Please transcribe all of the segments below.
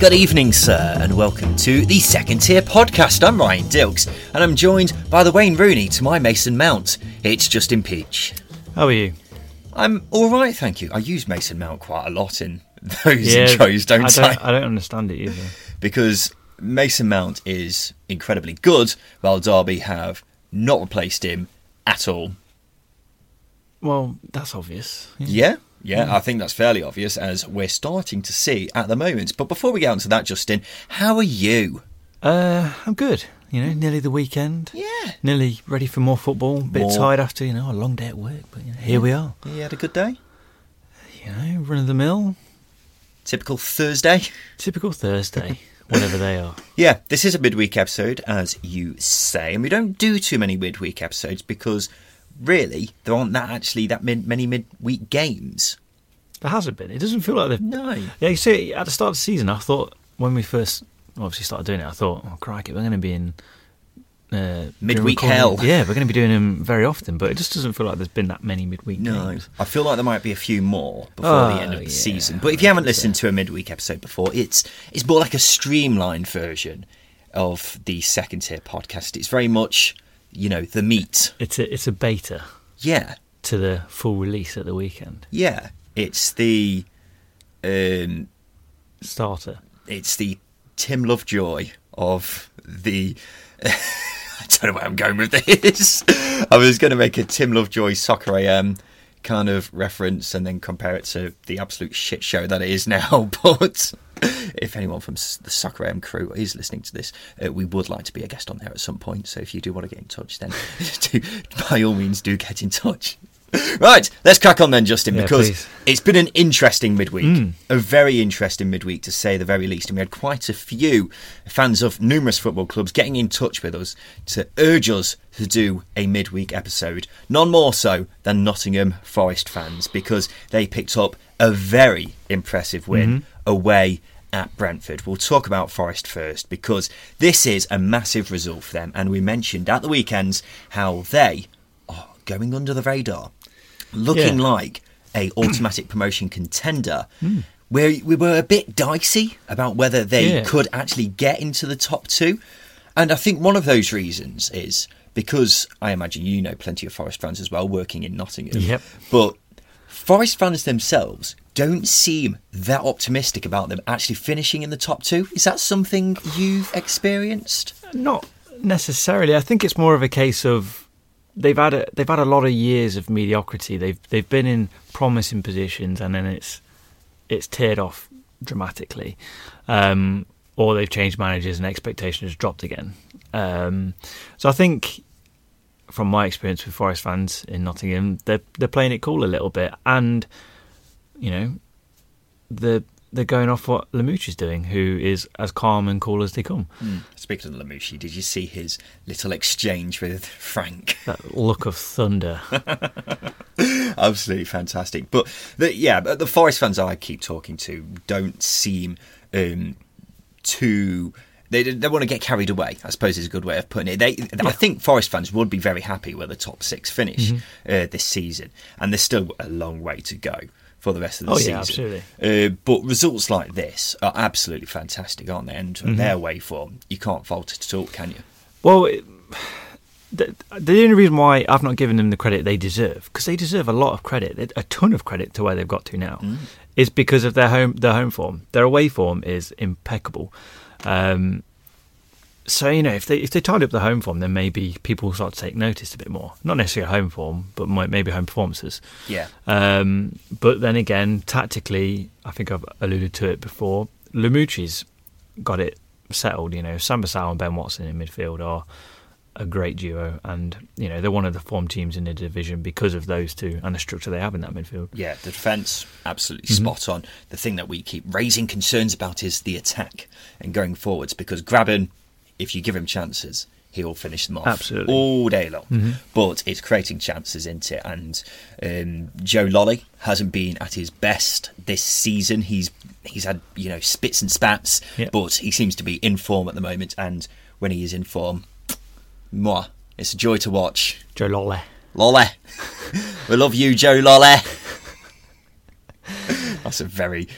Good evening, sir, and welcome to the Second Tier Podcast. I'm Ryan Dilkes, and I'm joined by the Wayne Rooney to my Mason Mount. It's Justin Peach. How are you? I'm all right, thank you. I use Mason Mount quite a lot in those intros, don't I? I don't understand it either. Because Mason Mount is incredibly good, while Derby have not replaced him at all. Well, that's obvious. Yeah, I think that's fairly obvious, as we're starting to see at the moment. But before we get onto that, Justin, how are you? I'm good. You know, nearly the weekend. Yeah. Nearly ready for more football. Bit tired after, you know, a long day at work. But you know, here we are. You had a good day? You know, run of the mill. Typical Thursday. Whatever they are. Yeah, this is a midweek episode, as you say. And we don't do too many midweek episodes because... really, there aren't that many midweek games. There hasn't been. It doesn't feel like they've... No. Yeah, you see, at the start of the season, I thought, when we first obviously started doing it, I thought, oh, crikey, we're going to be in... midweek hell. Yeah, we're going to be doing them very often, but it just doesn't feel like there's been that many midweek games. I feel like there might be a few more before the end of the season. But if you haven't listened to a midweek episode before, it's more like a streamlined version of the Second Tier Podcast. It's very much... you know, the meat. It's a beta. Yeah. To the full release at the weekend. Yeah. It's the... starter. It's the Tim Lovejoy of the... I don't know where I'm going with this. I was going to make a Tim Lovejoy Soccer AM kind of reference and then compare it to the absolute shit show that it is now. But if anyone from the Soccer AM crew is listening to this, we would like to be a guest on there at some point. So if you do want to get in touch, then by all means do get in touch. Right, let's crack on then, Justin, because it's been an interesting midweek. A very interesting midweek, to say the very least. And we had quite a few fans of numerous football clubs getting in touch with us to urge us to do a midweek episode. None more so than Nottingham Forest fans, because they picked up a very impressive win away at Brentford. We'll talk about Forest first, because this is a massive result for them. And we mentioned at the weekends how they are going under the radar, looking like a automatic promotion contender. Where we were a bit dicey about whether they could actually get into the top two. And I think one of those reasons is because, I imagine you know plenty of Forest fans as well, working in Nottingham. Yep. But Forest fans themselves don't seem that optimistic about them actually finishing in the top two. Is that something you've experienced? Not necessarily. I think it's more of a case of they've had a lot of years of mediocrity. They've been in promising positions and then it's teared off dramatically, or they've changed managers and expectation has dropped again. So I think, from my experience with Forest fans in Nottingham, they're playing it cool a little bit, and you know they're going off what Lamouchi's doing, who is as calm and cool as they come. Speaking of Lamouchi, did you see his little exchange with Frank? That look of thunder. Absolutely fantastic. But the Forest fans I keep talking to don't seem too... They want to get carried away, I suppose, is a good way of putting it. I think Forest fans would be very happy with the top six finish this season, and there's still a long way to go for the rest of the season. Absolutely. But results like this are absolutely fantastic, aren't they? And their way form, you can't fault it at all, can you? Well, the only reason why I've not given them the credit they deserve, because they deserve a lot of credit, a ton of credit to where they've got to now, is because of their home form. Their away form is impeccable. So, you know, if they tidy up the home form, then maybe people will start to take notice a bit more. Not necessarily home form, but maybe home performances. Yeah. But then again, tactically, I think I've alluded to it before, Lamouchi's got it settled. You know, Sam Bissau and Ben Watson in midfield are a great duo, and, you know, they're one of the form teams in the division because of those two and the structure they have in that midfield. Yeah, the defence, absolutely spot on. The thing that we keep raising concerns about is the attack and going forwards, because Graben, if you give him chances, he'll finish them off all day long. But it's creating chances, isn't it? And Joe Lolley hasn't been at his best this season. He's had, you know, spits and spats, but he seems to be in form at the moment. And when he is in form, moi, it's a joy to watch. Joe Lolley. Lolley. We love you, Joe Lolley. That's a very...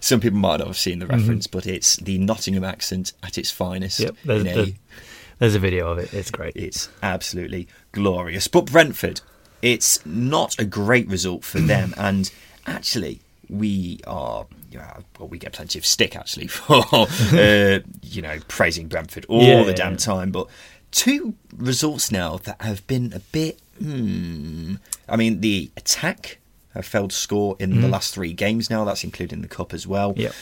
some people might not have seen the reference, but it's the Nottingham accent at its finest. Yep, there's a video of it. It's great. It's absolutely glorious. But Brentford, it's not a great result for them. And actually, we get plenty of stick, actually, for you know, praising Brentford all the damn time. But two results now that have been a bit... I mean, the attack... a failed score in the last three games now. That's including the cup as well. Yep.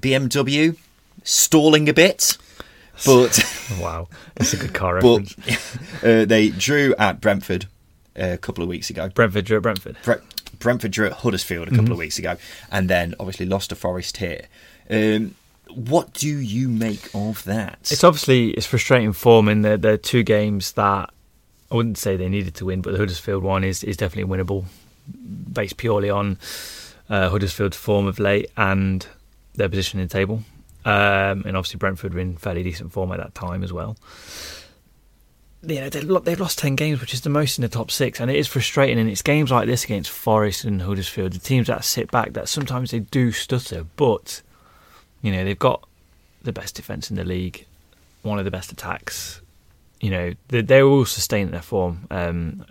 BMW stalling a bit, but wow, that's a good car reference. But they drew at Brentford a couple of weeks ago. Brentford drew at Huddersfield a couple of weeks ago, and then obviously lost to Forest here. What do you make of that? It's frustrating form in the two games that I wouldn't say they needed to win, but the Huddersfield one is definitely winnable, based purely on Huddersfield's form of late and their position in the table. And obviously Brentford were in fairly decent form at that time as well. You know, they've lost 10 games, which is the most in the top six, and it is frustrating. And it's games like this against Forest and Huddersfield, the teams that sit back, that sometimes they do stutter, but, you know, they've got the best defence in the league, one of the best attacks. You know, they're all sustained their form,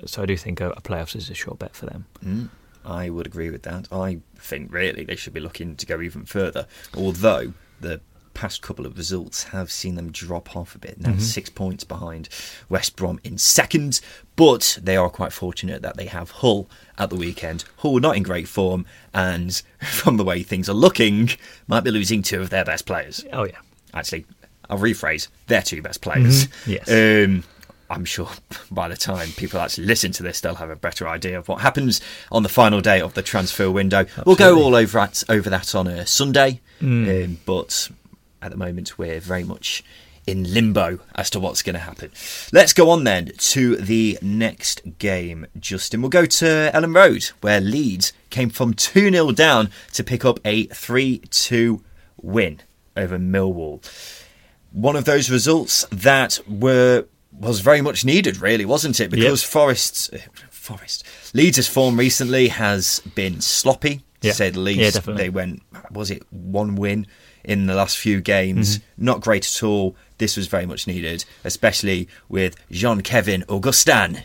so I do think a playoffs is a short bet for them. I would agree with that. I think really they should be looking to go even further, although the past couple of results have seen them drop off a bit. Now 6 points behind West Brom in second, but they are quite fortunate that they have Hull at the weekend. Hull not in great form, and from the way things are looking, might be losing two of their best players. Oh yeah, actually, I'll rephrase, their two best players. Yes. I'm sure by the time people actually listen to this, they'll have a better idea of what happens on the final day of the transfer window. Absolutely. We'll go all over that on a Sunday, but at the moment we're very much in limbo as to what's going to happen. Let's go on then to the next game, Justin. We'll go to Ellen Road, where Leeds came from 2-0 down to pick up a 3-2 win over Millwall. One of those results that was very much needed, really, wasn't it? Because Leeds' form recently has been sloppy, to say the least. Yeah, definitely. They went, was it one win in the last few games? Not great at all. This was very much needed, especially with Jean-Kevin Augustin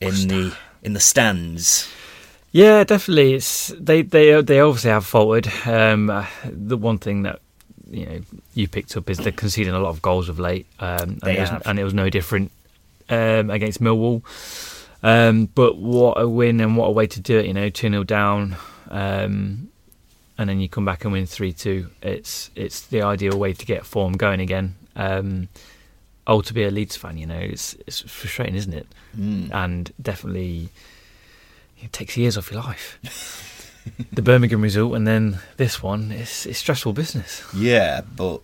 in the stands. Yeah, definitely. It's they obviously have faltered. The one thing that, you know, you picked up is they're conceding a lot of goals of late, and it was no different against Millwall. But what a win and what a way to do it! You know, 2-0 down, and then you come back and win 3-2. It's the ideal way to get form going again. To be a Leeds fan, you know, it's frustrating, isn't it? And definitely, it takes years off your life. The Birmingham result and then this one, it's stressful business. Yeah, but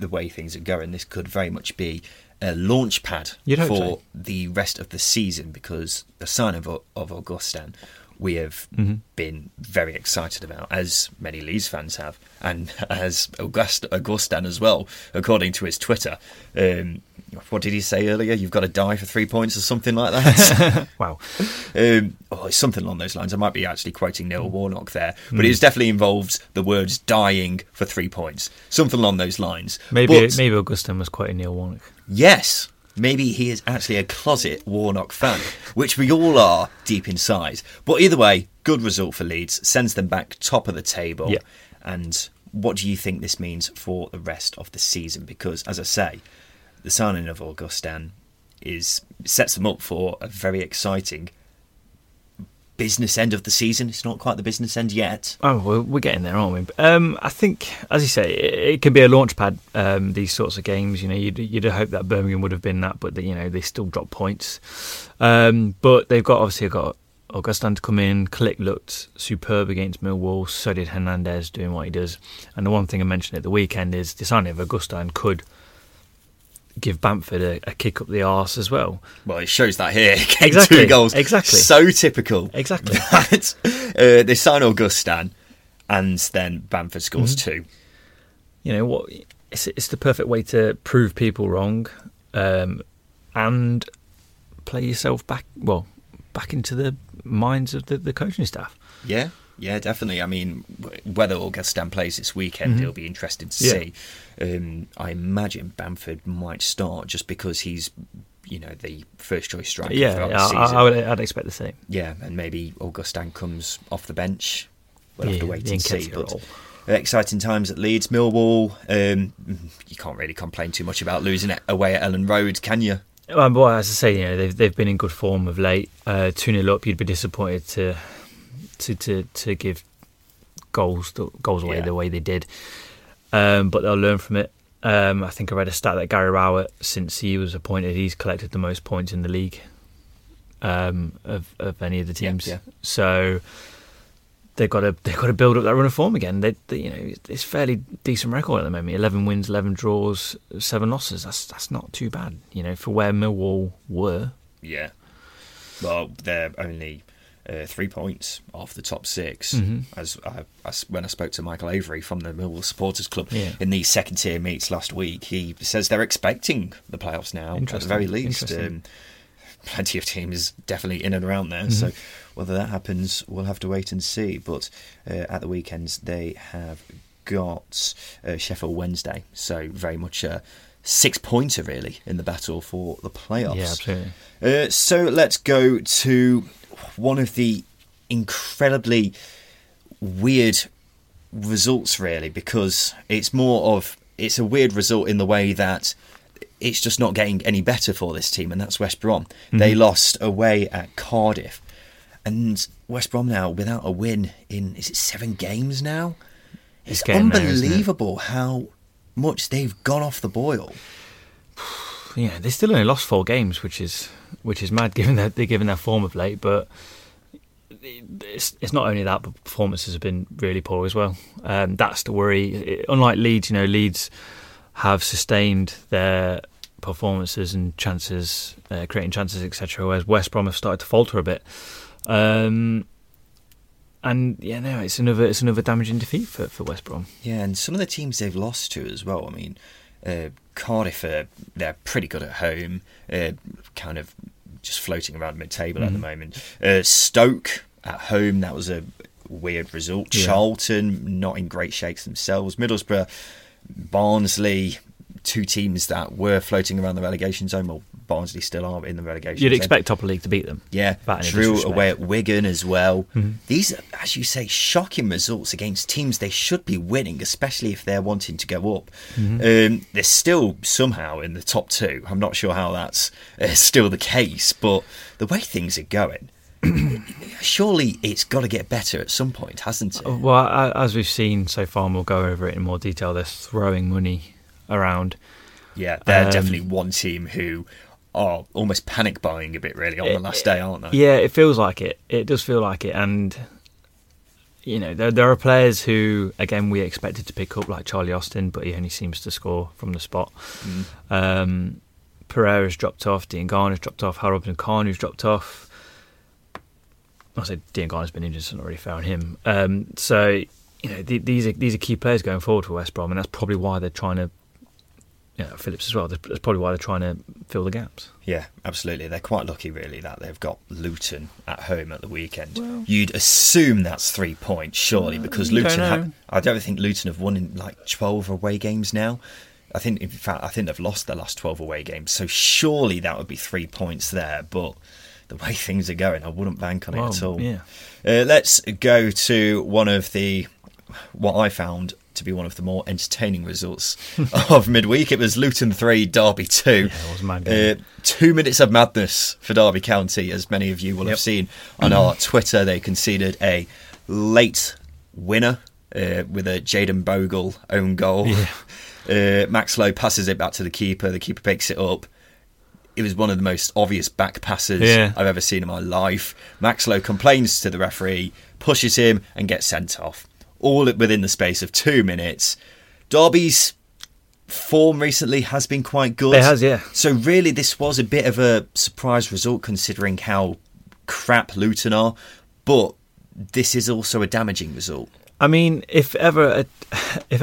the way things are going, this could very much be a launch pad for the rest of the season, because the sign of Augustin we have been very excited about, as many Leeds fans have, and as Augustin as well, according to his Twitter. What did he say earlier? You've got to die for 3 points or something like that. Wow. It's something along those lines. I might be actually quoting Neil Warnock there, but it definitely involves the words dying for 3 points. Something along those lines. Maybe Augustin was quoting Neil Warnock. Yes. Maybe he is actually a closet Warnock fan, which we all are deep inside. But either way, good result for Leeds. Sends them back top of the table. Yeah. And What do you think this means for the rest of the season? Because, as I say, the signing of Augustin sets them up for a very exciting business end of the season. It's not quite the business end yet. Oh, well, we're getting there, aren't we? I think, as you say, it can be a launch pad, these sorts of games. You know, you'd hope that Birmingham would have been that, but they still drop points. But they've got Augustin to come in. Click looked superb against Millwall. So did Hernandez, doing what he does. And the one thing I mentioned at the weekend is the signing of Augustin could give Bamford a kick up the arse as well. Well, it shows that here. Exactly. 2 goals. Exactly. So typical. Exactly. They sign Augustin and then Bamford scores 2. You know what? It's the perfect way to prove people wrong and play yourself back into the minds of the coaching staff. Yeah. Yeah, definitely. I mean, whether Augustin plays this weekend, it'll be interesting to see. I imagine Bamford might start just because he's, the first-choice striker throughout the season. I'd expect the same. Yeah, and maybe Augustin comes off the bench. We'll have to wait and see. But exciting times at Leeds. Millwall, you can't really complain too much about losing it away at Ellen Road, can you? Well, as I say, they've been in good form of late. 2-0 up, you'd be disappointed to give goals away the way they did, but they'll learn from it. I think I read a stat that Gary Rowett, since he was appointed, he's collected the most points in the league of any of the teams. Yeah. So they've got to build up that run of form again. They it's fairly decent record at the moment: 11 wins, 11 draws, 7 losses. That's not too bad, for where Millwall were. Yeah, well, they're only 3 points off the top 6, as when I spoke to Michael Avery from the Millwall Supporters Club in the second tier meets last week. He says they're expecting the playoffs now, at the very least. Plenty of teams definitely in and around there, so whether that happens, we'll have to wait and see. But at the weekends, they have got Sheffield Wednesday, so very much a 6-pointer really in the battle for the playoffs. Yeah, absolutely. So let's go to one of the incredibly weird results, really, because it's a weird result in the way that it's just not getting any better for this team, and that's West Brom. They lost away at Cardiff, and West Brom now without a win in 7 games now. It's unbelievable how much they've gone off the boil. Yeah, they still only lost 4 games, which is mad given their form of late. But it's not only that, but performances have been really poor as well. That's the worry. Unlike Leeds, Leeds have sustained their performances and chances, creating chances, etc. Whereas West Brom have started to falter a bit. It's another damaging defeat for West Brom. Yeah, and some of the teams they've lost to as well. I mean, Cardiff, they're pretty good at home, kind of just floating around mid-table at the moment. Stoke at home, that was a weird result. Yeah. Charlton, not in great shakes themselves. Middlesbrough, Barnsley, 2 teams that were floating around the relegation zone. Well, Barnsley still are in the relegation zone. You'd expect top of league to beat them. Yeah, drew away at Wigan as well. These are, as you say, shocking results against teams they should be winning, especially if they're wanting to go up. They're still somehow in the top 2. I'm not sure how that's still the case, but the way things are going, surely it's got to get better at some point, hasn't it? Well, as we've seen so far, and we'll go over it in more detail, they're throwing money around. Yeah, they're definitely one team who are almost panic buying a bit, really, on the last day, aren't they? Yeah, it feels like it. It does feel like it. And, there are players who, again, we expected to pick up, like Charlie Austin, but he only seems to score from the spot. Pereira's dropped off, Diangana's dropped off, Harold Nkanu's dropped off. I say Diangana's been injured, so it's not really fair on him. These are key players going forward for West Brom, and that's probably why they're trying to, Phillips as well. That's probably why they're trying to fill the gaps. Yeah, absolutely. They're quite lucky, really, that they've got Luton at home at the weekend. Well, you'd assume that's 3 points, surely, because Luton. I don't think Luton have won in 12 away games now. I think they've lost their last 12 away games. So surely that would be 3 points there. But the way things are going, I wouldn't bank on it at all. Yeah. Let's go to one of what I found to be one of the more entertaining results of midweek. It was Luton 3, Derby 2. Yeah, it was my game. 2 minutes of madness for Derby County, as many of you will have seen on our Twitter. They conceded a late winner with a Jayden Bogle own goal. Yeah. Max Lowe passes it back to the keeper picks it up. It was one of the most obvious back passes I've ever seen in my life. Max Lowe complains to the referee, pushes him and gets sent off. All within the space of 2 minutes. Derby's form recently has been quite good. It has, yeah. So really this was a bit of a surprise result considering how crap Luton are. But this is also a damaging result. I mean, if ever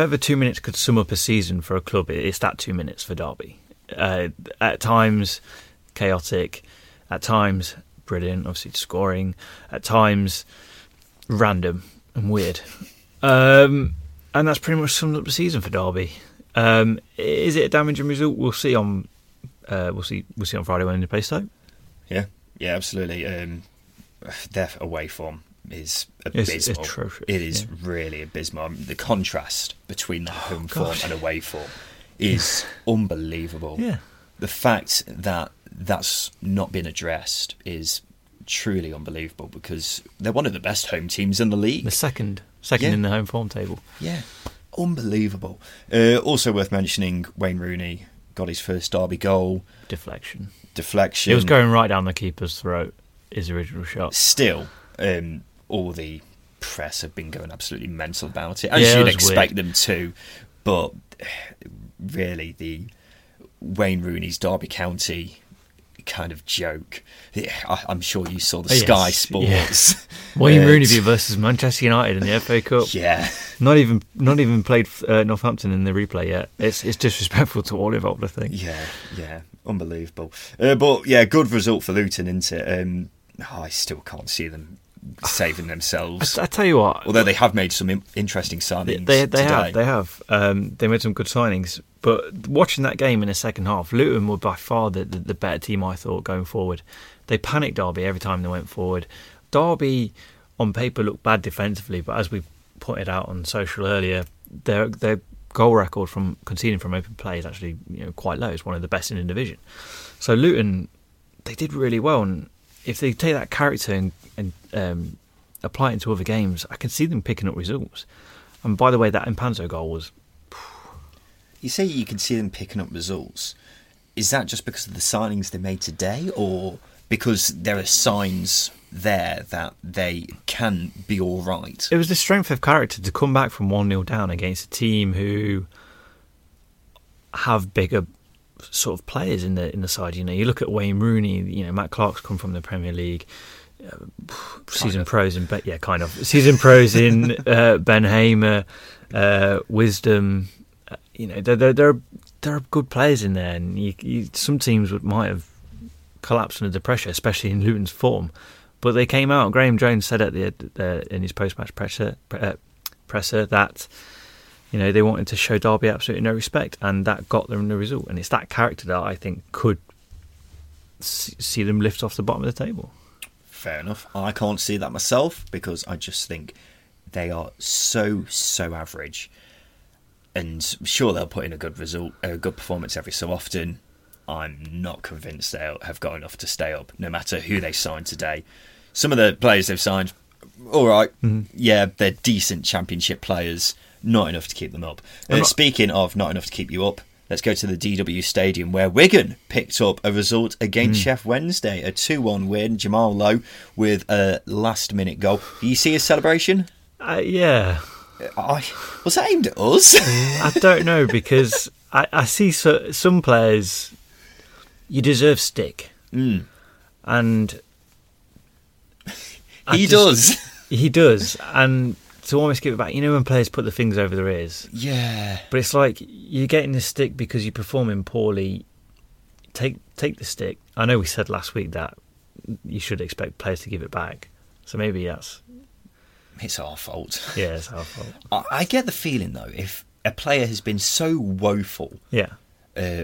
2 minutes could sum up a season for a club, it's that 2 minutes for Derby. At times chaotic, at times brilliant, obviously scoring, at times random and weird, and that's pretty much summed up the season for Derby. Is it a damaging result? We'll see on we'll see on Friday when they play Stoke. Yeah, absolutely. Their away form is abysmal. It's atrocious. It is really abysmal. The contrast between their home form and away form is unbelievable. Yeah. The fact that that's not been addressed is truly unbelievable because they're one of the best home teams in the league. The second in the home form table. Yeah, unbelievable. Also worth mentioning, Wayne Rooney got his first Derby goal. Deflection. It was going right down the keeper's throat, his original shot. Still, all the press have been going absolutely mental about it, as you'd expect them to, but really the Wayne Rooney's Derby County kind of joke. I'm sure you saw the Sky Sports. Yes. Wayne Rooney versus Manchester United in the FA Cup. Yeah. Not even played Northampton in the replay yet. It's disrespectful to all involved, I think. Yeah. Unbelievable. But yeah, good result for Luton, isn't it? I still can't see them saving themselves. I tell you what. Although they have made some interesting signings. They have. They made some good signings. But watching that game in the second half, Luton were by far the better team, I thought, going forward. They panicked Derby every time they went forward. Derby, on paper, looked bad defensively, but as we pointed out on social earlier, their goal record from conceding from open play is actually quite low. It's one of the best in the division. So Luton, they did really well, and if they take that character and apply it into other games, I can see them picking up results. And by the way, that Impanzo goal was... You say you can see them picking up results. Is that just because of the signings they made today, or because there are signs there that they can be all right? It was the strength of character to come back from 1-0 down against a team who have bigger sort of players in the side. You look at Wayne Rooney. Matt Clark's come from the Premier League. Season pros in Ben Hamer, Wisdom. There are good players in there, and some teams might have collapsed under the pressure, especially in Luton's form. But they came out. Graham Jones said at in his post-match presser that they wanted to show Derby absolutely no respect, and that got them the result. And it's that character that I think could see them lift off the bottom of the table. Fair enough. I can't see that myself because I just think they are so average. And sure, they'll put in a good performance every so often. I'm not convinced they'll have got enough to stay up, no matter who they sign today. Some of the players they've signed, all right, yeah, they're decent Championship players, not enough to keep them up. Speaking of not enough to keep you up, let's go to the DW Stadium where Wigan picked up a result against Sheffield Wednesday, a 2-1 win. Jamal Lowe with a last-minute goal. Do you see his celebration? Yeah. Was that aimed at us? I don't know, because I see some players, you deserve stick. And He does. And to almost give it back, when players put the things over their ears? Yeah. But it's like, you're getting the stick because you're performing poorly. Take the stick. I know we said last week that you should expect players to give it back. So maybe that's... It's our fault. Yeah, it's our fault. I get the feeling, though, if a player has been so woeful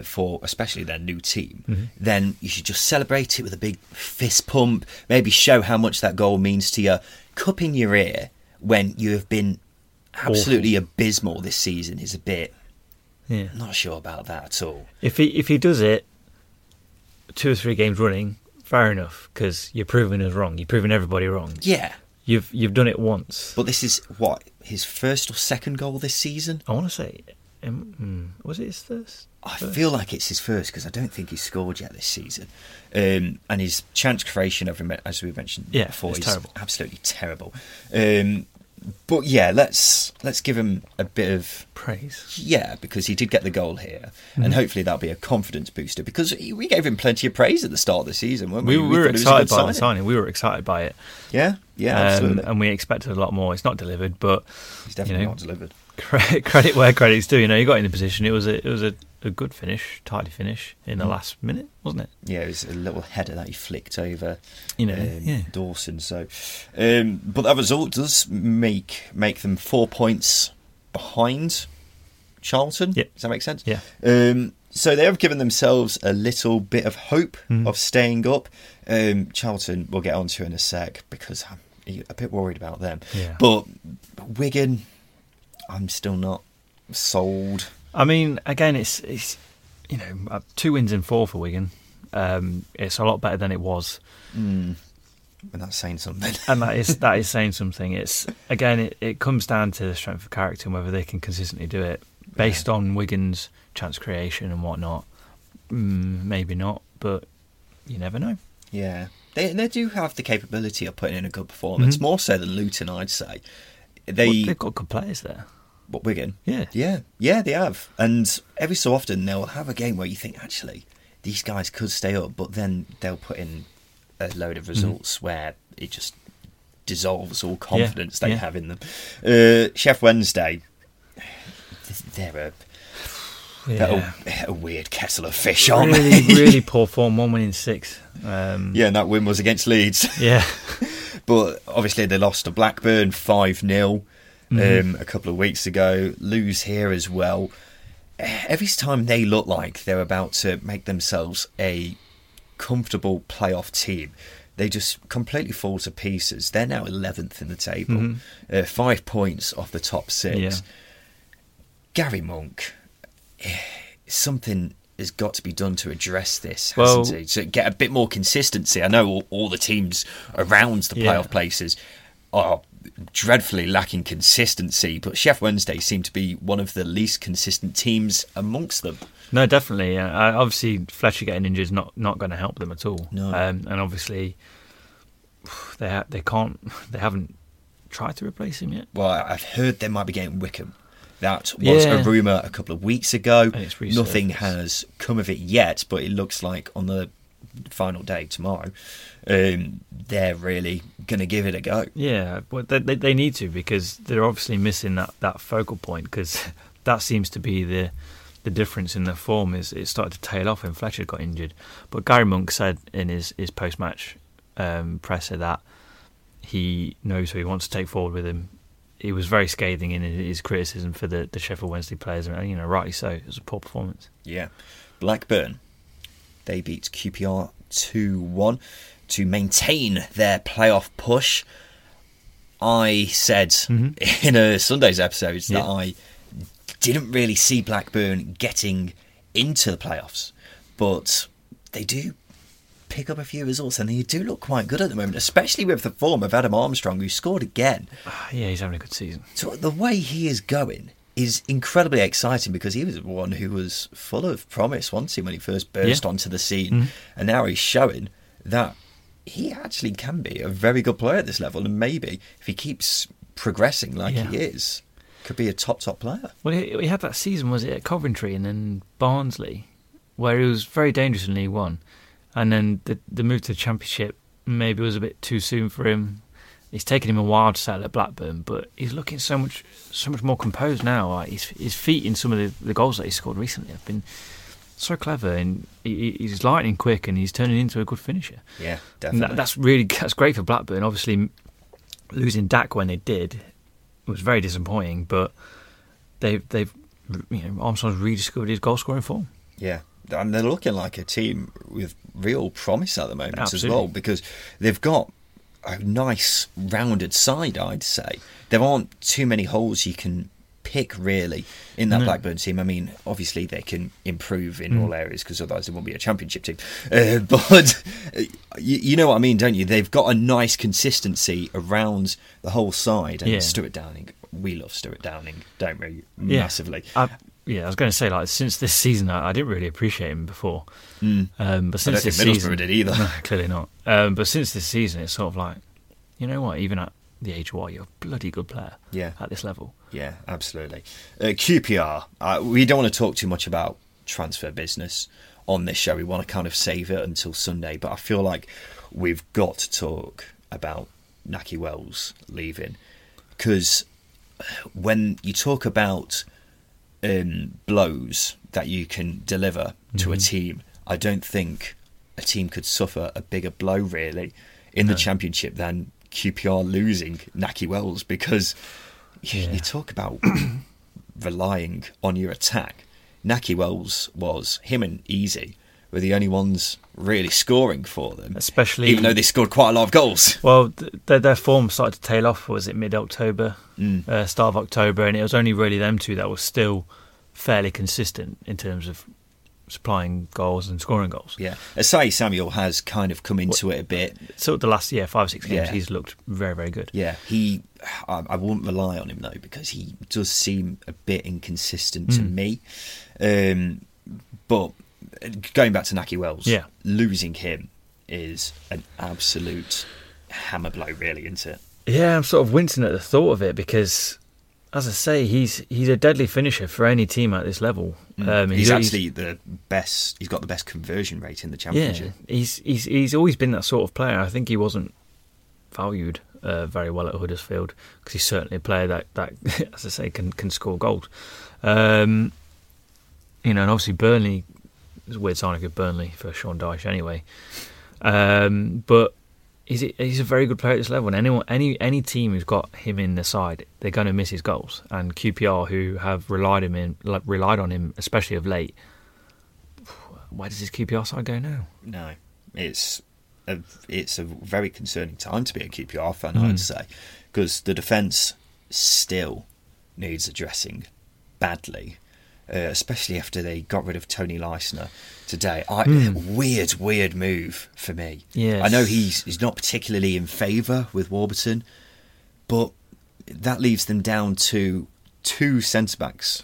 for especially their new team, then you should just celebrate it with a big fist pump, maybe show how much that goal means to you, cup in your ear when you have been absolutely awful. Abysmal this season is a bit... Yeah. Not sure about that at all. If he does it 2 or 3 games running, fair enough, because you're proving us wrong. You're proving everybody wrong. Yeah. You've done it once. But this is, what, his first or second goal this season? I want to say... was it his first? I feel like it's his first because I don't think he's scored yet this season. And his chance creation, as we mentioned before, is terrible. Absolutely terrible. But yeah, let's give him a bit of praise. Yeah, because he did get the goal here, and hopefully that'll be a confidence booster. Because we gave him plenty of praise at the start of the season, weren't we? We were excited by the signing. We were excited by it. Yeah, absolutely. And we expected a lot more. It's not delivered, but he's definitely not delivered. Credit where credit's due. You know, he got in the position. It was a good finish, tidy finish in the last minute, wasn't it? Yeah, it was a little header that he flicked over, Dawson. So, but that result does make them 4 points behind Charlton. Yeah. Does that make sense? Yeah. So they have given themselves a little bit of hope of staying up. Charlton, we'll get onto in a sec because I'm a bit worried about them. Yeah. But Wigan, I'm still not sold. I mean, again, it's 2 wins in 4 for Wigan. It's a lot better than it was. And that's saying something. And that is saying something. It's again, it comes down to the strength of character and whether they can consistently do it. Based on Wigan's chance creation and whatnot, maybe not, but you never know. Yeah, they do have the capability of putting in a good performance, more so than Luton, I'd say. They've got good players there. But Wigan? Yeah, they have. And every so often they'll have a game where you think, actually, these guys could stay up, but then they'll put in a load of results where it just dissolves all confidence they have in them. Sheffield Wednesday, they're a weird kettle of fish, aren't they? Really poor form, 1 win in 6. And that win was against Leeds. Yeah. But obviously they lost to Blackburn 5-0. A couple of weeks ago, lose here as well. Every time they look like they're about to make themselves a comfortable playoff team, they just completely fall to pieces. They're now 11th in the table, 5 points off the top 6. Yeah. Gary Monk, something has got to be done to address this, hasn't it? To get a bit more consistency. I know all the teams around the playoff places are dreadfully lacking consistency, but Sheffield Wednesday seem to be one of the least consistent teams amongst them. No, definitely. Obviously, Fletcher getting injured is not going to help them at all. No. And obviously, they haven't tried to replace him yet. Well, I've heard they might be getting Wickham. That was a rumour a couple of weeks ago. Nothing has come of it yet, but it looks like on the final day tomorrow, they're really going to give it a go. Yeah, well, they need to, because they're obviously missing that focal point, because that seems to be the difference in their form. Is it started to tail off when Fletcher got injured. But Gary Monk said in his post-match presser that he knows who he wants to take forward with him. He was very scathing in his criticism for the Sheffield Wednesday players, and rightly so. It was a poor performance. Yeah. Blackburn, they beat QPR 2-1 to maintain their playoff push. I said in a Sunday's episode that I didn't really see Blackburn getting into the playoffs, but they do pick up a few results and they do look quite good at the moment, especially with the form of Adam Armstrong, who scored again. He's having a good season. So the way he is going is incredibly exciting, because he was one who was full of promise, wasn't he, when he first burst onto the scene, and now he's showing that he actually can be a very good player at this level, and maybe if he keeps progressing like he is, could be a top player. Well, he had that season, was it, at Coventry and then Barnsley, where he was very dangerous in League One, and then the move to the Championship maybe was a bit too soon for him. It's taken him a while to settle at Blackburn, but he's looking so much more composed now. Like his feet in some of the goals that he scored recently have been so clever, and he's lightning quick, and he's turning into a good finisher. Yeah, definitely. That's great for Blackburn. Obviously, losing Dak when they did was very disappointing, but they've Armstrong's rediscovered his goal scoring form. Yeah. And they're looking like a team with real promise at the moment. Absolutely. As well, because they've got a nice rounded side, I'd say. There aren't too many holes you can pick, really, in that Blackburn team. I mean, obviously they can improve in all areas, because otherwise they won't be a championship team. But you know what I mean, don't you? They've got a nice consistency around the whole side. And Stuart Downing, we love Stuart Downing, don't we? Massively. I was going to say, like, since this season, I didn't really appreciate him before. But since I don't this think season, Middlesbrough did either. No, clearly not. But since this season, it's sort of like, you know what? Even at the age of, you're a bloody good player. Yeah. At this level. Yeah, absolutely. QPR. We don't want to talk too much about transfer business on this show. We want to kind of save it until Sunday. But I feel like we've got to talk about Naki Wells leaving, because when you talk about blows that you can deliver to a team, I don't think a team could suffer a bigger blow, really, in the Championship than QPR losing Naki Wells, because you talk about relying on your attack. Naki Wells was, him and Easy were the only ones really scoring for them, especially even though they scored quite a lot of goals. Well, their form started to tail off, was it mid-October, start of October, and it was only really them two that were still fairly consistent in terms of supplying goals and scoring goals. Yeah, Asai Samuel has kind of come into it a bit. So the last 5 or 6 games, he's looked very, very good. Yeah, I wouldn't rely on him though, because he does seem a bit inconsistent to me. But going back to Naki Wells, losing him is an absolute hammer blow, really, isn't it? Yeah, I'm sort of wincing at the thought of it, because, as I say, he's a deadly finisher for any team at this level. He's the best. He's got the best conversion rate in the Championship. Yeah, he's always been that sort of player. I think he wasn't valued very well at Huddersfield, because he's certainly a player that, as I say, can score goals. And obviously Burnley. It's a weird signing of Burnley for Sean Dyche, anyway. But he's a very good player at this level, and any team who's got him in the side, they're going to miss his goals. And QPR, who have relied on him, especially of late. Where does his QPR side go now? No, it's a very concerning time to be a QPR fan, I'd say, because the defence still needs addressing badly. Especially after they got rid of Tony Leisner today. Weird move for me. Yes. I know he's not particularly in favour with Warburton, but that leaves them down to 2 centre-backs.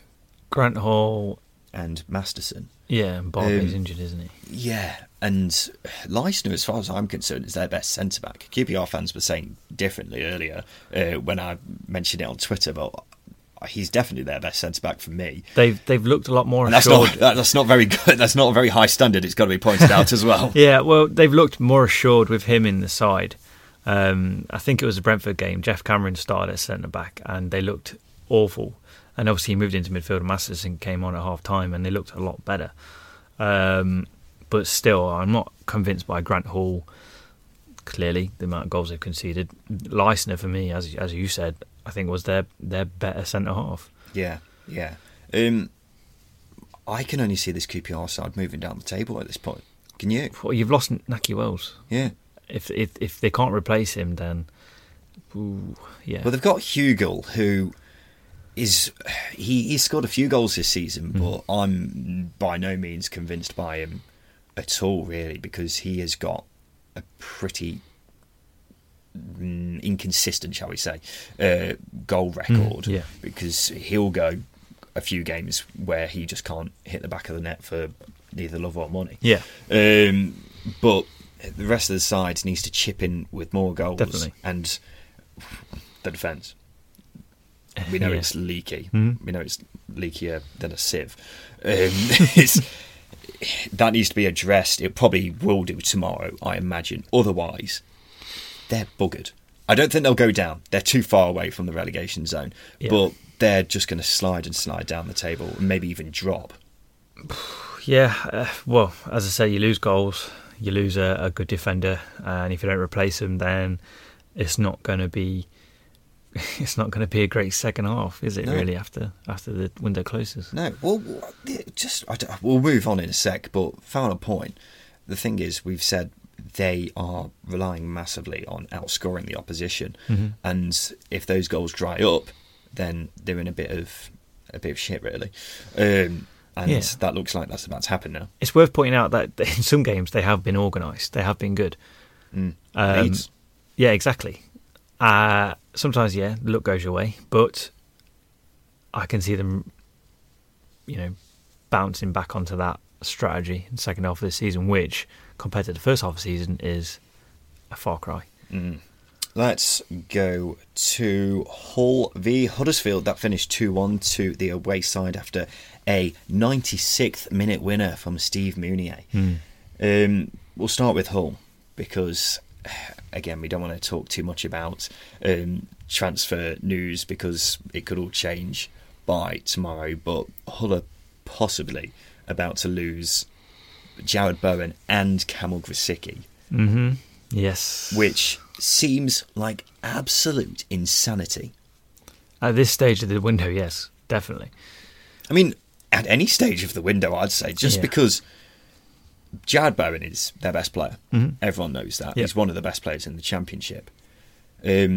Grant Hall. And Masterson. Yeah, and Bartley's injured, isn't he? Yeah, and Leisner, as far as I'm concerned, is their best centre-back. QPR fans were saying differently earlier when I mentioned it on Twitter, but he's definitely their best centre-back for me. They've looked a lot more assured. That's not very good. That's not a very high standard, it's got to be pointed out as well. Yeah, well, they've looked more assured with him in the side. I think it was the Brentford game. Jeff Cameron started at centre-back and they looked awful. And obviously he moved into midfield and Masterson came on at half-time and they looked a lot better. But still, I'm not convinced by Grant Hall, clearly, the amount of goals they've conceded. Leisner, for me, as you said, I think was their better centre-half. Yeah, yeah. I can only see this QPR side moving down the table at this point. Can you? Well, you've lost Naki Wells. Yeah. If they can't replace him, then... Ooh, yeah. Well, they've got Hugel, who is... He's scored a few goals this season, but I'm by no means convinced by him at all, really, because he has got a pretty... inconsistent, shall we say, goal record, because he'll go a few games where he just can't hit the back of the net for neither love or money. Yeah, but the rest of the side needs to chip in with more goals. Definitely. And the defence, we know it's leaky. We know it's leakier than a sieve. That needs to be addressed. It probably will do tomorrow, I imagine. Otherwise, they're buggered. I don't think they'll go down. They're too far away from the relegation zone. Yeah. But they're just going to slide down the table and maybe even drop. Yeah, well, as I say, you lose goals, you lose a good defender, and if you don't replace him, then it's not going to be a great second half, is it? No. Really, after the window closes. No. Well, we'll move on in a sec. But final point. The thing is, we've said they are relying massively on outscoring the opposition. Mm-hmm. And if those goals dry up, then they're in a bit of shit, really. And that looks like that's about to happen now. It's worth pointing out that in some games they have been organised. They have been good. Leeds. Yeah, exactly. Sometimes, the luck goes your way. But I can see them, bouncing back onto that strategy in the second half of this season, which, compared to the first half of the season, is a far cry. Mm. Let's go to Hull v Huddersfield. That finished 2-1 to the away side after a 96th minute winner from Steve Mounier. We'll start with Hull because, again, we don't want to talk too much about transfer news because it could all change by tomorrow. But Hull are possibly about to lose Jarrod Bowen and Kamil Grzicki. Mm-hmm. Yes. Which seems like absolute insanity. At this stage of the window, yes, definitely. I mean, at any stage of the window, I'd say, because Jarrod Bowen is their best player. Mm-hmm. Everyone knows that. Yep. He's one of the best players in the Championship. Kamil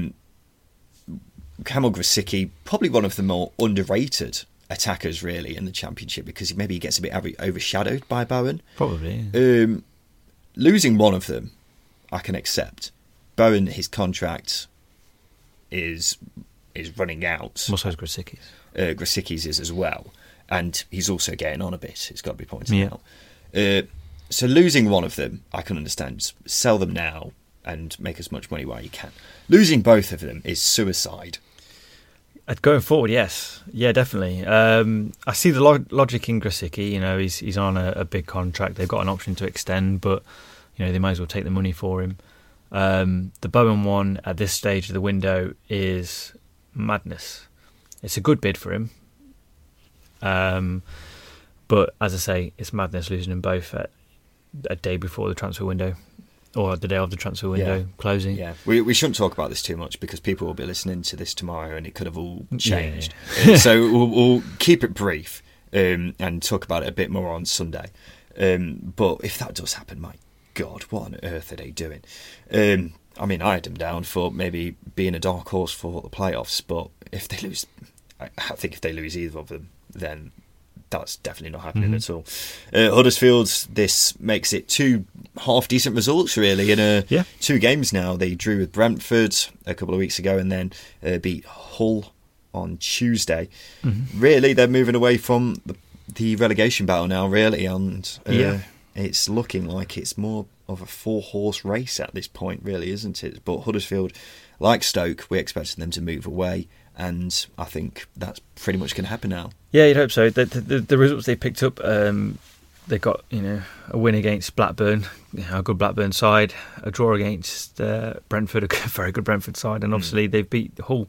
Grzicki, probably one of the more underrated attackers, really, in the Championship, because maybe he gets a bit overshadowed by Bowen. Probably. Losing one of them, I can accept. Bowen, his contract is running out. More so is Grzicki's. Grzicki's is as well. And he's also getting on a bit, it's got to be pointed out. So losing one of them, I can understand. Sell them now and make as much money while you can. Losing both of them is suicide. Going forward, yes. Yeah, definitely. I see the logic in Grzicki. He's on a big contract. They've got an option to extend, but they might as well take the money for him. The Bowen one at this stage of the window is madness. It's a good bid for him, but as I say, it's madness losing them both at a day before the transfer window, or the day of the transfer window closing. Yeah, we shouldn't talk about this too much because people will be listening to this tomorrow and it could have all changed. Yeah. So we'll keep it brief and talk about it a bit more on Sunday. But if that does happen, my God, what on earth are they doing? I had them down for maybe being a dark horse for the playoffs, but if they lose, I think if they lose either of them, then that's definitely not happening at all. Huddersfield, this makes it two half-decent results, really, in two games now. They drew with Brentford a couple of weeks ago and then beat Hull on Tuesday. Mm-hmm. Really, they're moving away from the relegation battle now, really, and it's looking like it's more of a four-horse race at this point, really, isn't it? But Huddersfield, like Stoke, we're expecting them to move away, and I think that's pretty much going to happen now. Yeah, you'd hope so. The results they picked up, they got a win against Blackburn, a good Blackburn side, a draw against Brentford, a very good Brentford side, and obviously they've beat Hull,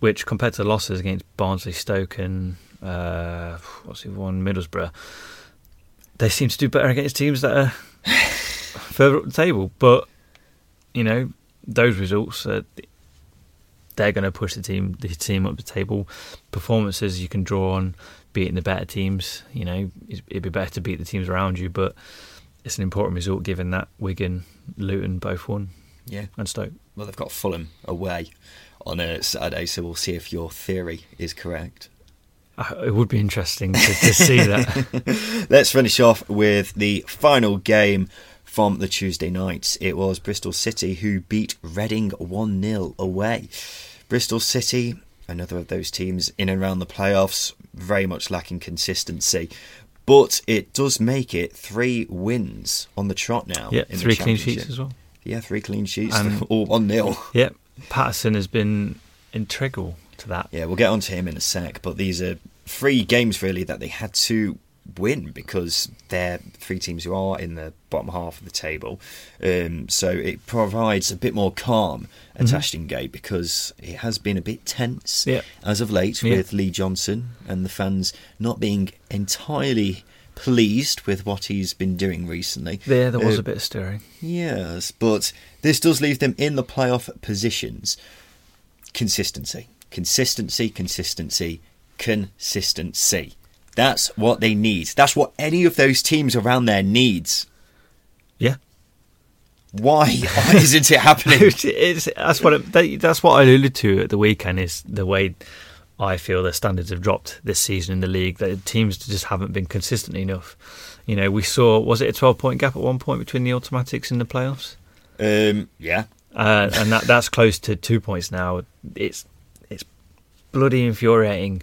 which compared to losses against Barnsley, Stoke, and Middlesbrough, they seem to do better against teams that are further up the table. But those results, they're going to push the team up the table. Performances you can draw on beating the better teams. It'd be better to beat the teams around you, but it's an important result given that Wigan, Luton both won. Yeah, and Stoke. Well, they've got Fulham away on a Saturday, so we'll see if your theory is correct. It would be interesting to see that. Let's finish off with the final game from the Tuesday night. It was Bristol City who beat Reading 1-0 away. Bristol City, another of those teams in and around the playoffs, very much lacking consistency. But it does make it 3 wins on the trot now. Yeah, 3 clean sheets as well. Yeah, 3 clean sheets, all 1-0. Yep, Patterson has been integral to that. Yeah, we'll get onto him in a sec, but these are 3 games really that they had to win because they're 3 teams who are in the bottom half of the table. So it provides a bit more calm at Ashton Gate because it has been a bit tense as of late with Lee Johnson and the fans not being entirely pleased with what he's been doing recently. There was a bit of stirring. Yes, but this does leave them in the playoff positions. Consistency. That's what they need. That's what any of those teams around there needs. Yeah. Why isn't it happening? That's what I alluded to at the weekend, is the way I feel the standards have dropped this season in the league, that teams just haven't been consistent enough. You know, we saw, was it a 12-point gap at one point between the automatics in the playoffs? Yeah. And that's close to 2 points now. It's bloody infuriating,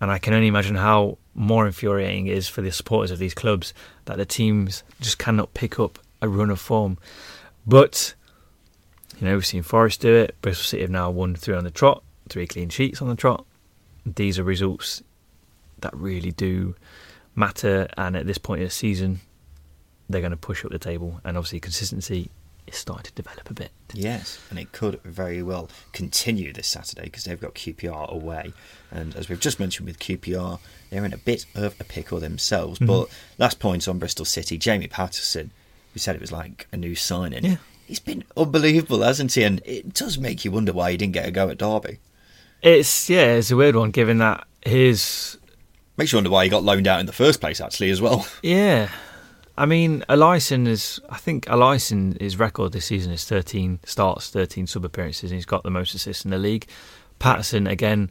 and I can only imagine how more infuriating it is for the supporters of these clubs that the teams just cannot pick up a run of form. But, you know, we've seen Forest do it. Bristol City have now won 3 on the trot, 3 clean sheets on the trot. These are results that really do matter, and at this point in the season, they're going to push up the table. And obviously consistency is starting to develop a bit. Yes, and it could very well continue this Saturday, because they've got QPR away. And as we've just mentioned with QPR, they're in a bit of a pickle themselves. Mm-hmm. But last point on Bristol City, Jamie Patterson, we said it was like a new signing. Yeah. He's been unbelievable, hasn't he? And it does make you wonder why he didn't get a go at Derby. It's a weird one, given that his... Makes you wonder why he got loaned out in the first place, actually, as well. Yeah. I mean, Eliasson, his record this season is 13 starts, 13 sub-appearances, and he's got the most assists in the league. Patterson, again,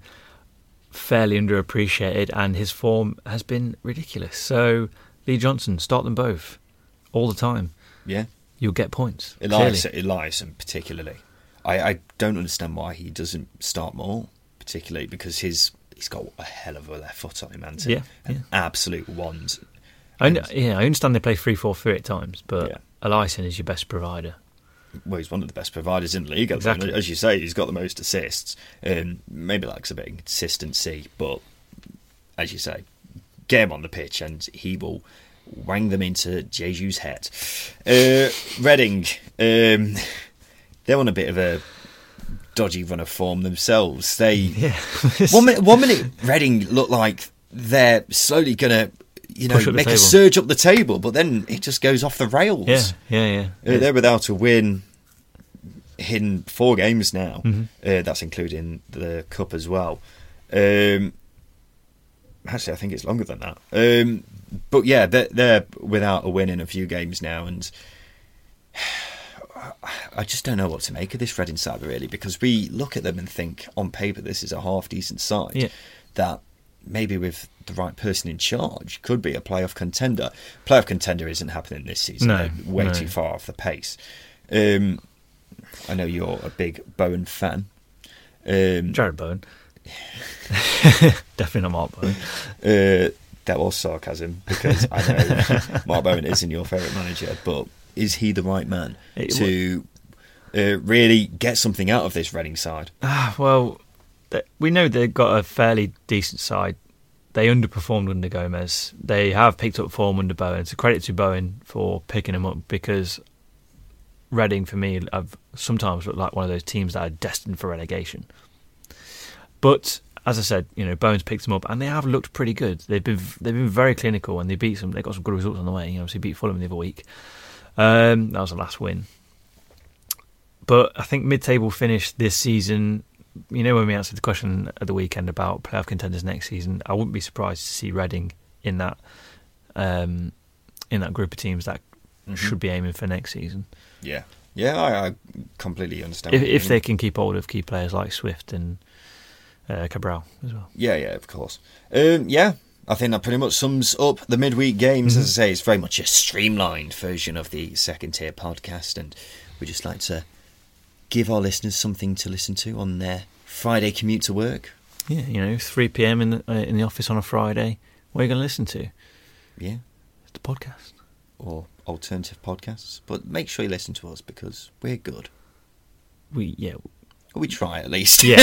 fairly underappreciated, and his form has been ridiculous. So, Lee Johnson, start them both all the time. Yeah. You'll get points. Eliasson particularly. I don't understand why he doesn't start more, particularly because he's got a hell of a left foot on him, hasn't he? Yeah, an absolute wand. I understand they play 3-4-3 at times, but yeah. Eliasson is your best provider. Well, he's one of the best providers in the league. Exactly. As you say, he's got the most assists. Maybe lacks a bit of consistency, but as you say, get him on the pitch and he will wang them into Jeju's head. Reading... they're on a bit of a dodgy run of form themselves. One minute, Reading look like they're slowly going to, make a surge up the table, but then it just goes off the rails. Yeah. They're without a win in 4 games now. Mm-hmm. That's including the cup as well. Actually, I think it's longer than that. But yeah, they're without a win in a few games now, and... I just don't know what to make of this Reading side, really, because we look at them and think, on paper, this is a half-decent side that maybe with the right person in charge could be a playoff contender. Playoff contender isn't happening this season. They're way too far off the pace. I know you're a big Bowen fan. Jarrod Bowen. Definitely not Mark Bowen. That was sarcasm, because I know Mark Bowen isn't your favourite manager, but... Is he the right man to really get something out of this Reading side? Well, we know they've got a fairly decent side. They underperformed under Gomez. They have picked up form under Bowen. So credit to Bowen for picking them up, because Reading, for me, have sometimes looked like one of those teams that are destined for relegation. But as I said, Bowen's picked them up, and they have looked pretty good. They've been very clinical, and they beat some. They got some good results on the way. Obviously beat Fulham the other week. That was the last win. But I think mid-table finish this season, when we answered the question at the weekend about playoff contenders next season, I wouldn't be surprised to see Reading in that group of teams that should be aiming for next season. Yeah. Yeah, I completely understand. If they can keep hold of key players like Swift and Cabral as well. Yeah, of course. I think that pretty much sums up the midweek games. As I say, it's very much a streamlined version of the Second Tier Podcast, and we just like to give our listeners something to listen to on their Friday commute to work. Yeah, 3 p.m. in the office on a Friday. What are you going to listen to? Yeah. It's the podcast. Or alternative podcasts. But make sure you listen to us, because we're good. We try, at least. Yeah.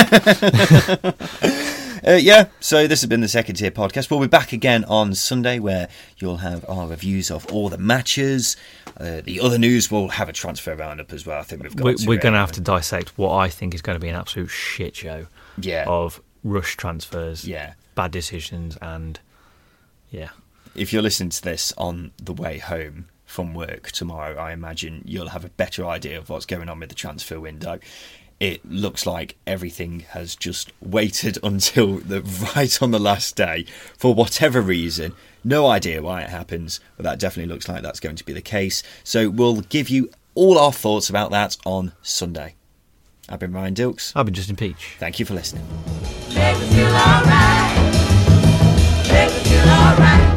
So this has been the Second Tier Podcast. We'll be back again on Sunday, where you'll have our reviews of all the matches. The other news, we'll have a transfer roundup as well. I think we're going to have to dissect what I think is going to be an absolute shit show of rush transfers, bad decisions, and if you're listening to this on the way home from work tomorrow, I imagine you'll have a better idea of what's going on with the transfer window. It looks like everything has just waited until right on the last day for whatever reason. No idea why it happens, but that definitely looks like that's going to be the case. So we'll give you all our thoughts about that on Sunday. I've been Ryan Dilkes. I've been Justin Peach. Thank you for listening. Make us feel alright. Make us feel alright.